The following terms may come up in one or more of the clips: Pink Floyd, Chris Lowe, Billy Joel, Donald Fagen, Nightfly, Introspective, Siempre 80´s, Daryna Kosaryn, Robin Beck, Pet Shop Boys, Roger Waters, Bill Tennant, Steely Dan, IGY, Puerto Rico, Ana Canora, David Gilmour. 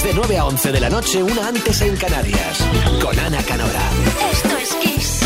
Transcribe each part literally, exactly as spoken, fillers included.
Jueves de nueve a once de la noche, una antes en Canarias, con Ana Canora. Esto es Kiss.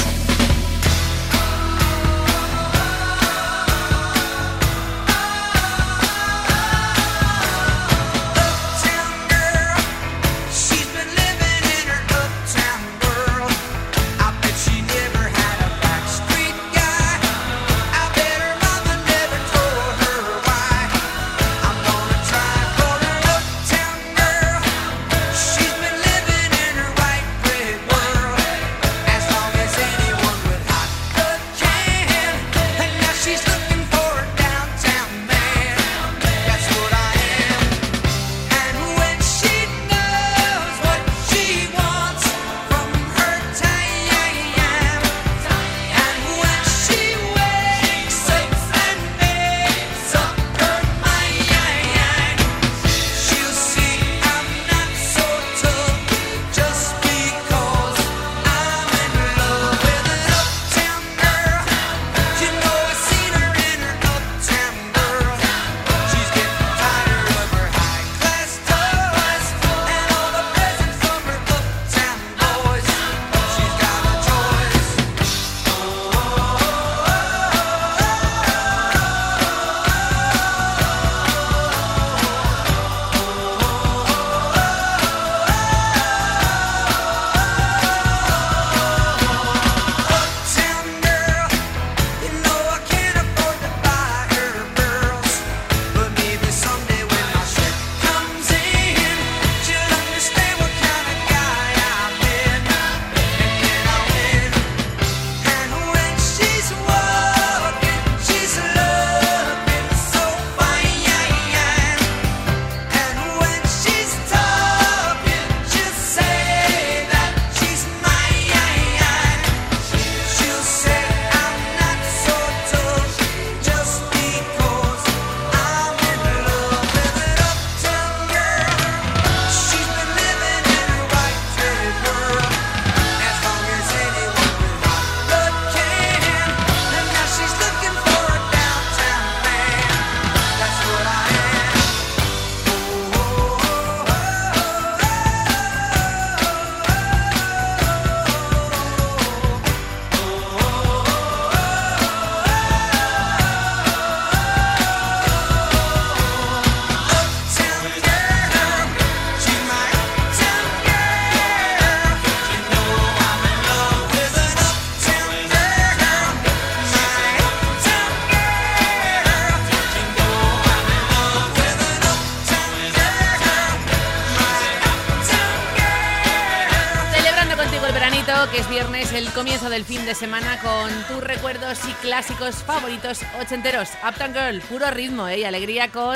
El comienzo del fin de semana con tus recuerdos y clásicos favoritos ochenteros. Uptown Girl, puro ritmo ¿eh? y alegría con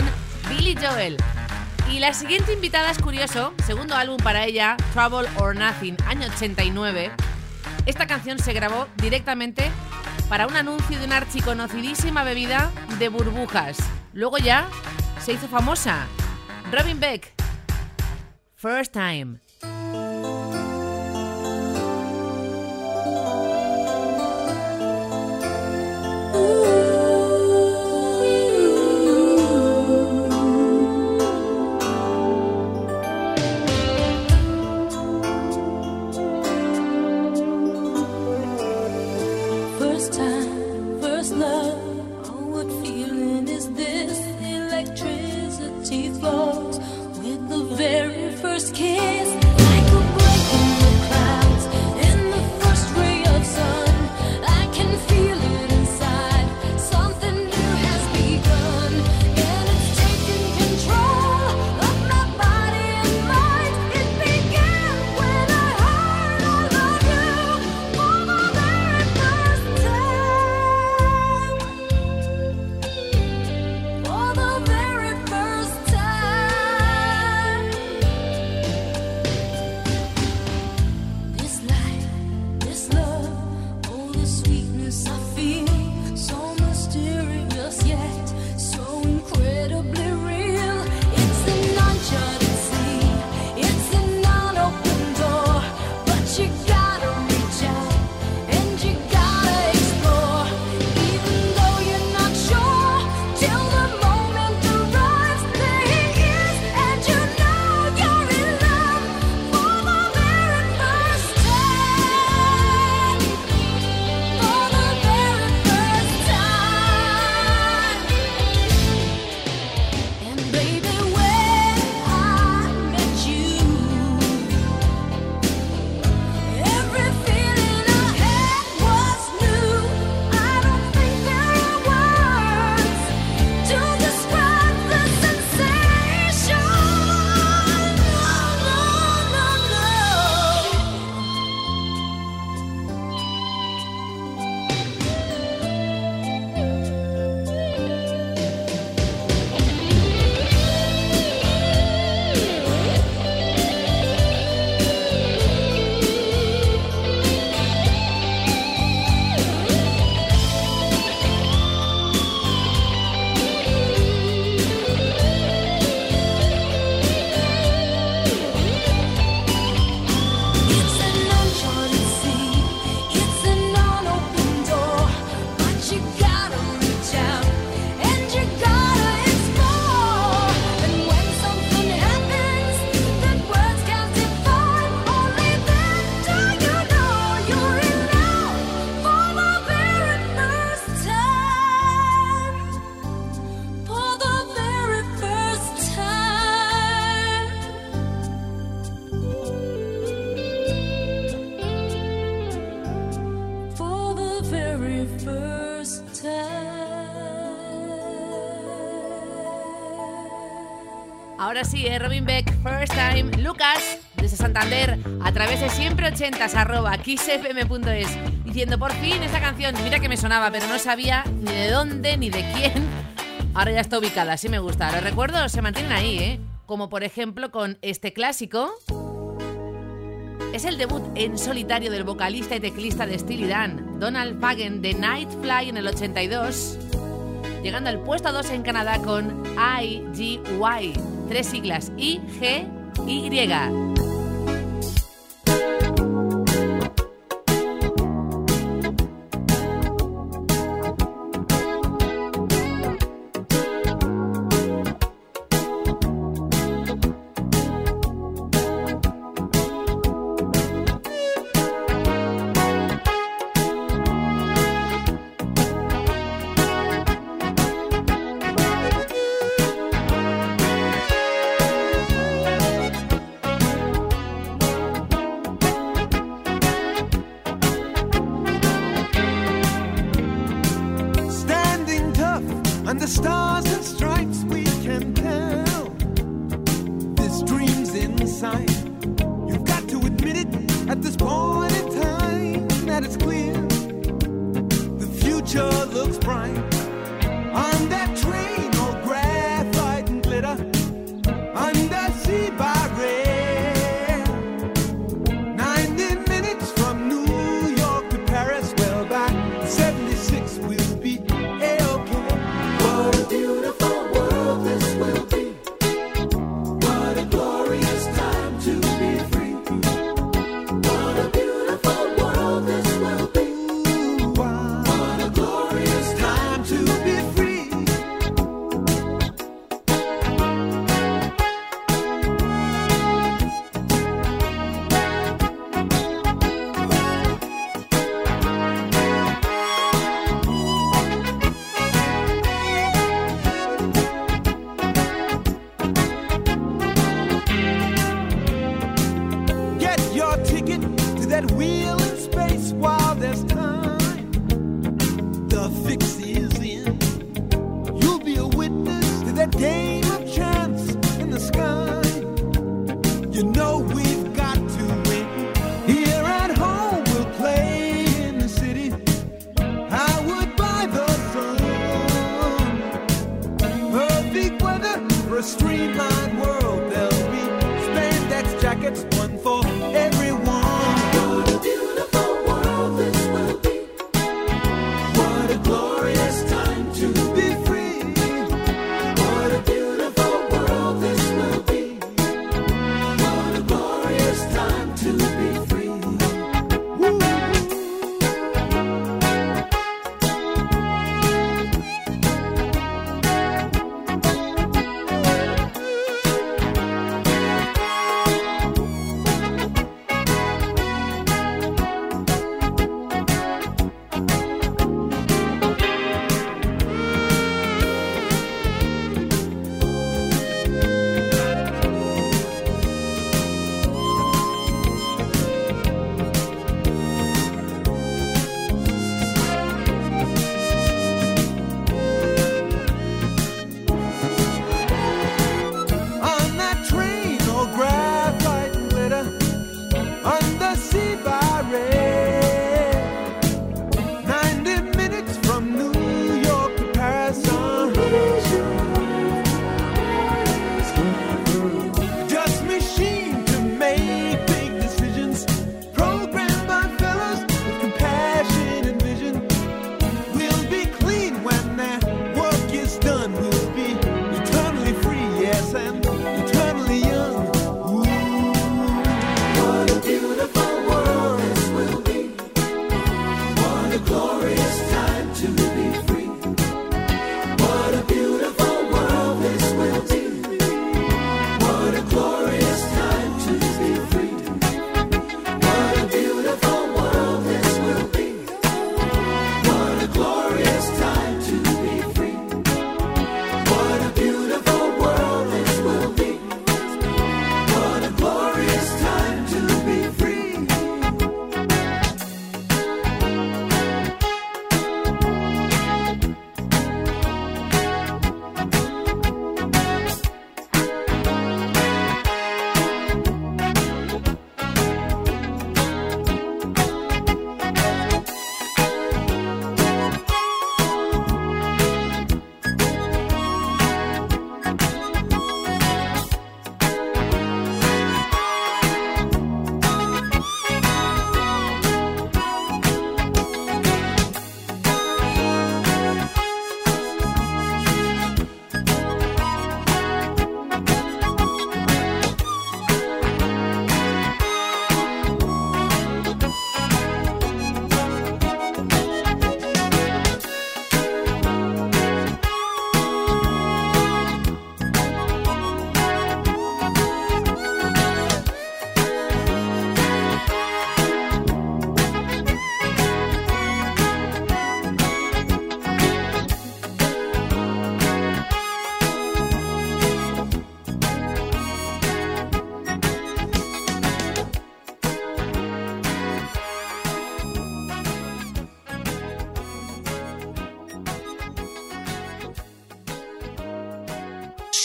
Billy Joel. Y la siguiente invitada es curioso, segundo álbum para ella, Trouble or Nothing, año ochenta y nueve. Esta canción se grabó directamente para un anuncio de una archiconocidísima bebida de burbujas. Luego ya se hizo famosa. Robin Beck, First Time. You're Ahora sí, eh, Robin Beck, First Time. Lucas, desde Santander, a través de siempre ochentas, arroba, kiss f m punto es, diciendo, por fin, esta canción, mira que me sonaba, pero no sabía ni de dónde ni de quién. Ahora ya está ubicada, sí me gusta. Los recuerdos se mantienen ahí, ¿eh? Como por ejemplo con este clásico. Es el debut en solitario del vocalista y teclista de Steely Dan, Donald Fagen, de Nightfly en el ochenta y dos, llegando al puesto dos en Canadá con I G Y, tres siglas, I G Y.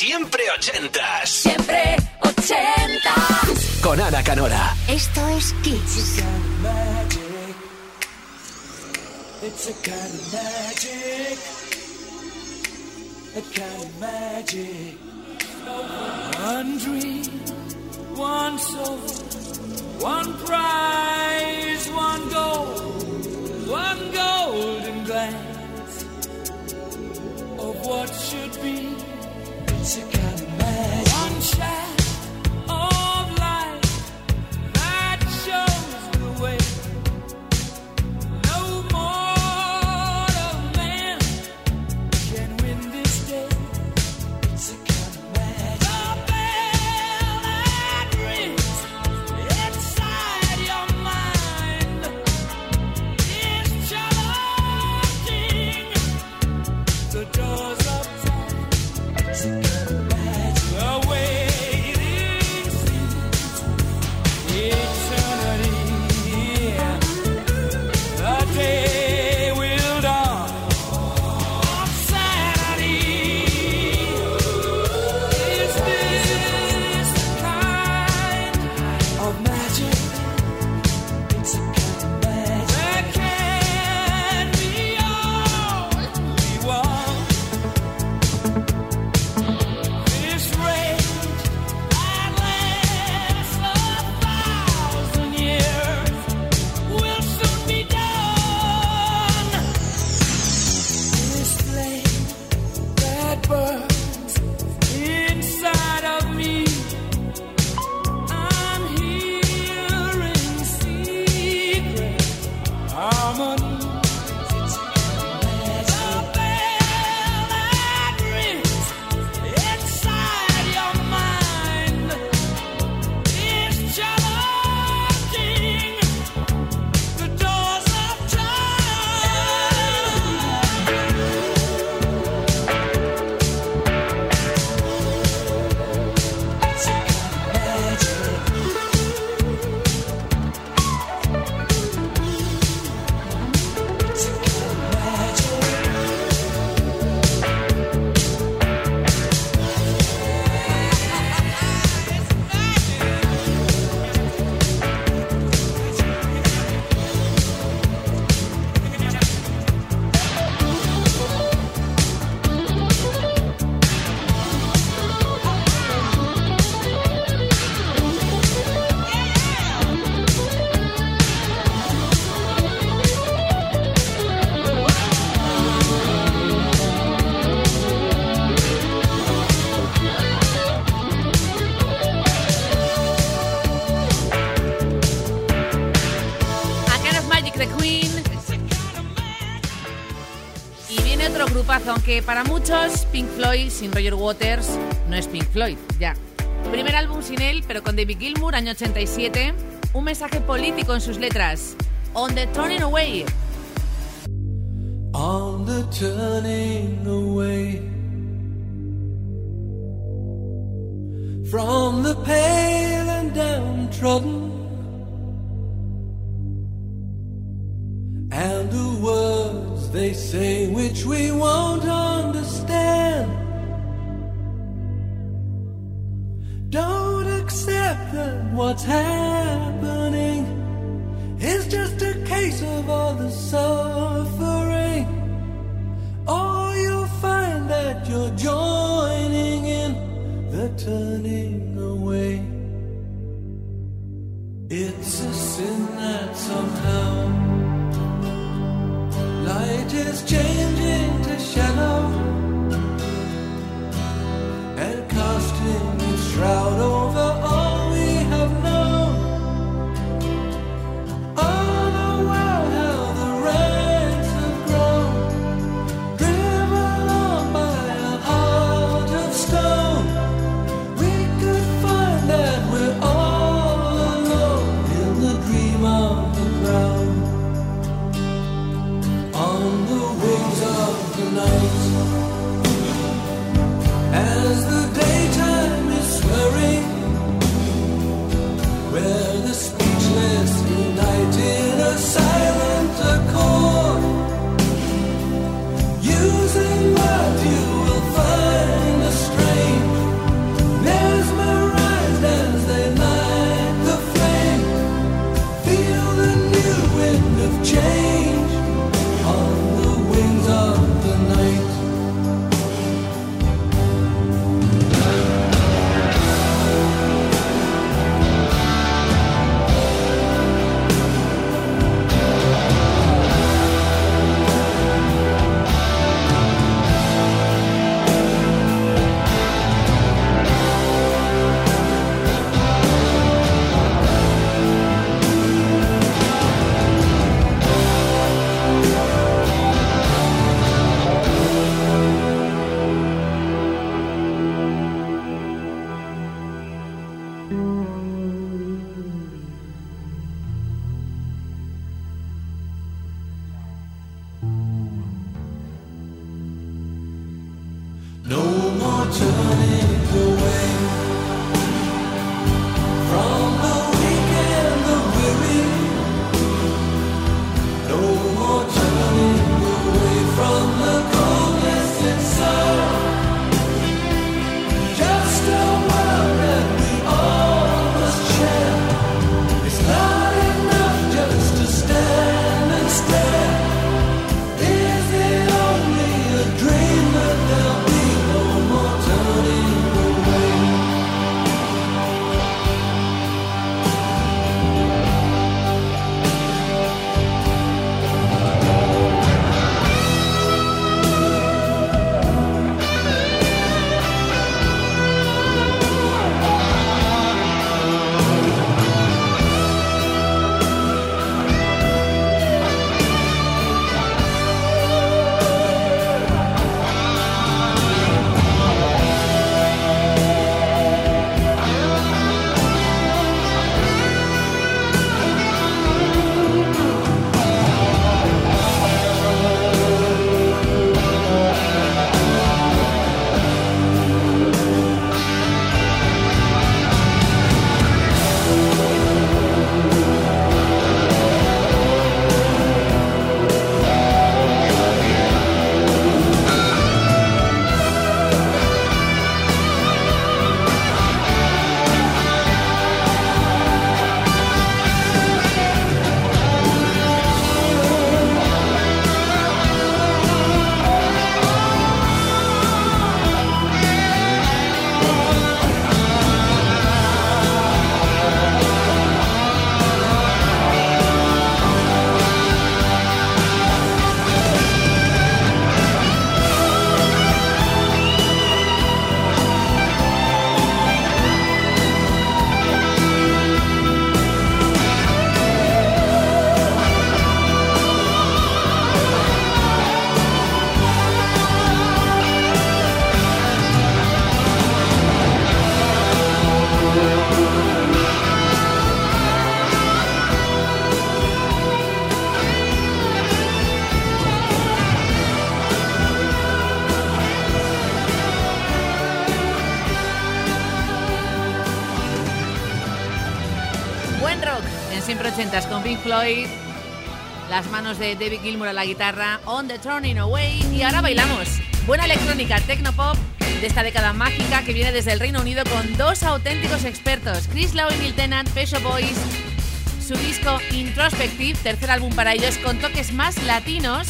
Siempre ochentas. Siempre ochentas. Con Ana Canora. Esto es Kiss. It's a kind of magic. A kind of magic. One dream, one soul, one prize, one goal, one golden glance of what should be. It's a kind of magic. One shot of light that shows the way. No mortal man can win this day. It's a kind of magic. The bell that rings inside your mind is challenging the doors of time. It's a que para muchos Pink Floyd sin Roger Waters no es Pink Floyd, ya. Primer álbum sin él, pero con David Gilmour, año ochenta y siete, un mensaje político en sus letras. On the Turning Away. On the turning away from the pale and downtrodden and the words they say which we won't understand. Don't accept that what's happening is just a case of all the suffering, or you'll find that you're joining in the turning away. It's a sin that somehow light is changing to shadow and casting its shroud over all we have known. Oh, the world, how the rags have grown, driven on by a heart of stone. We could find that we're all alone in the dream of the ground. No more turning away from the weak and the weary. No more turning away from the coldness inside. Just a word that we all must share. It's not enough just to stand and stare. Con Pink Floyd, las manos de David Gilmour a la guitarra, On the Turning Away, y ahora bailamos. Buena electrónica, tecnopop de esta década mágica que viene desde el Reino Unido con dos auténticos expertos, Chris Lowe y Bill Tennant, Pet Shop Boys, su disco Introspective, tercer álbum para ellos con toques más latinos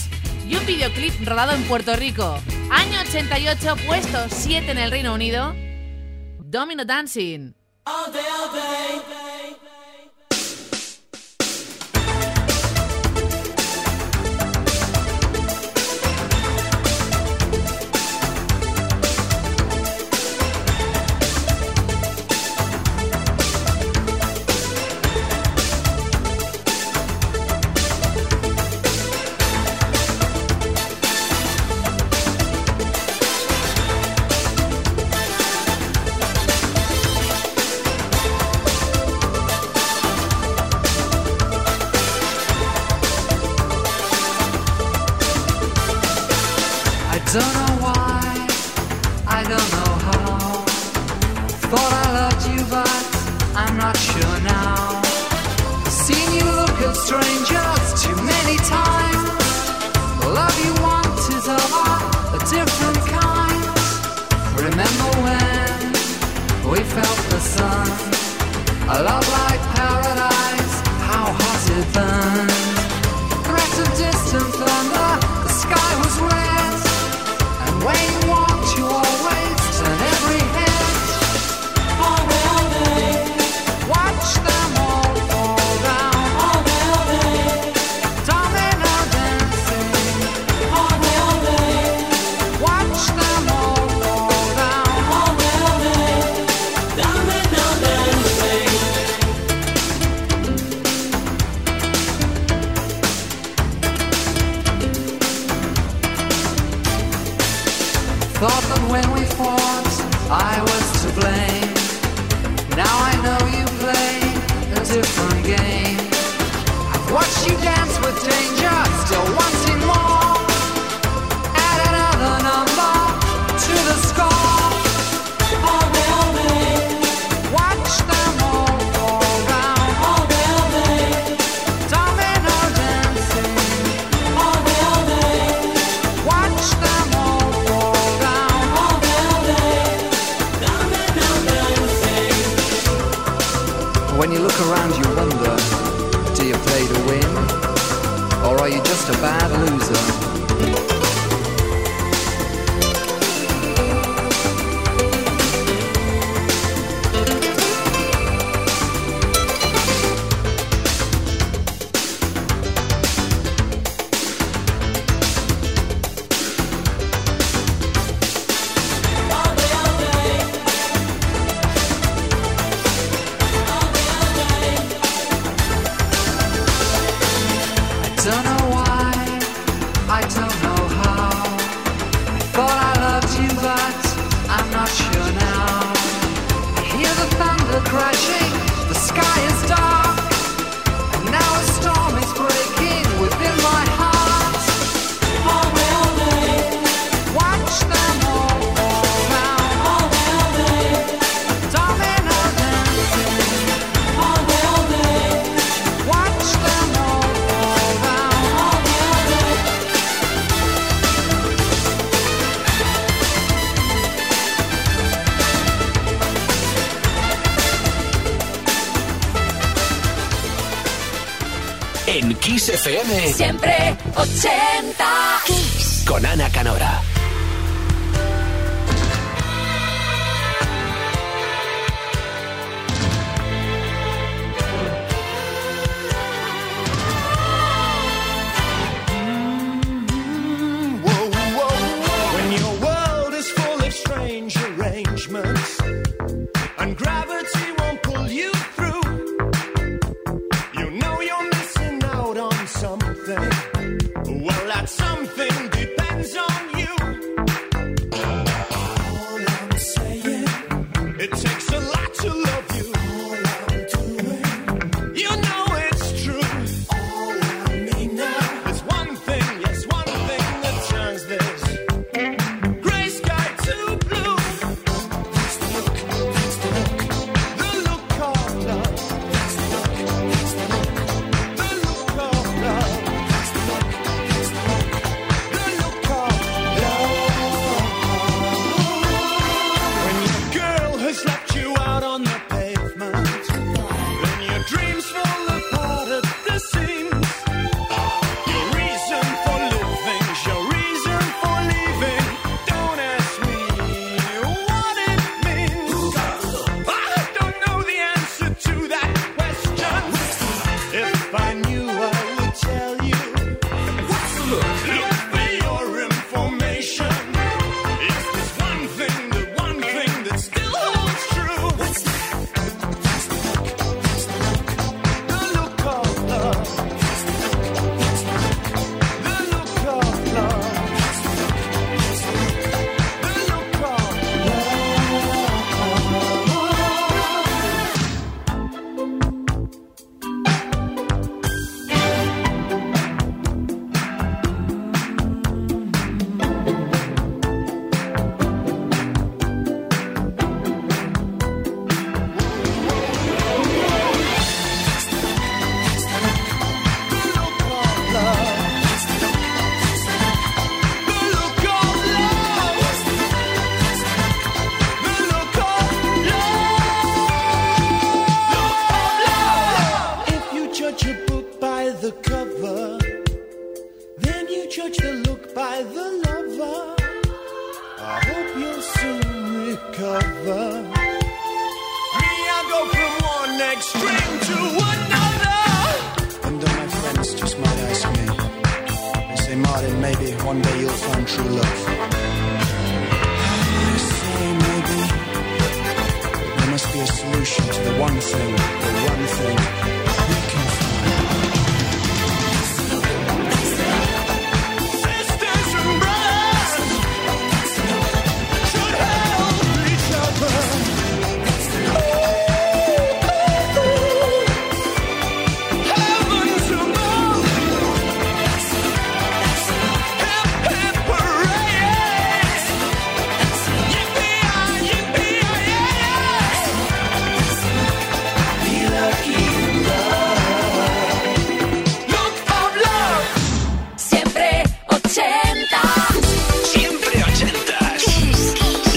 y un videoclip rodado en Puerto Rico. Año ochenta y ocho, puesto siete en el Reino Unido, Domino Dancing. All day, all day. Let's go. look around you wonder, do you play to win, or are you just a bad loser? F M. Siempre ochenta Kiss. Con Ana Canora.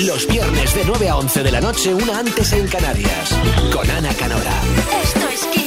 Los viernes de nueve a once de la noche, una antes en Canarias, con Ana Canora. Esto es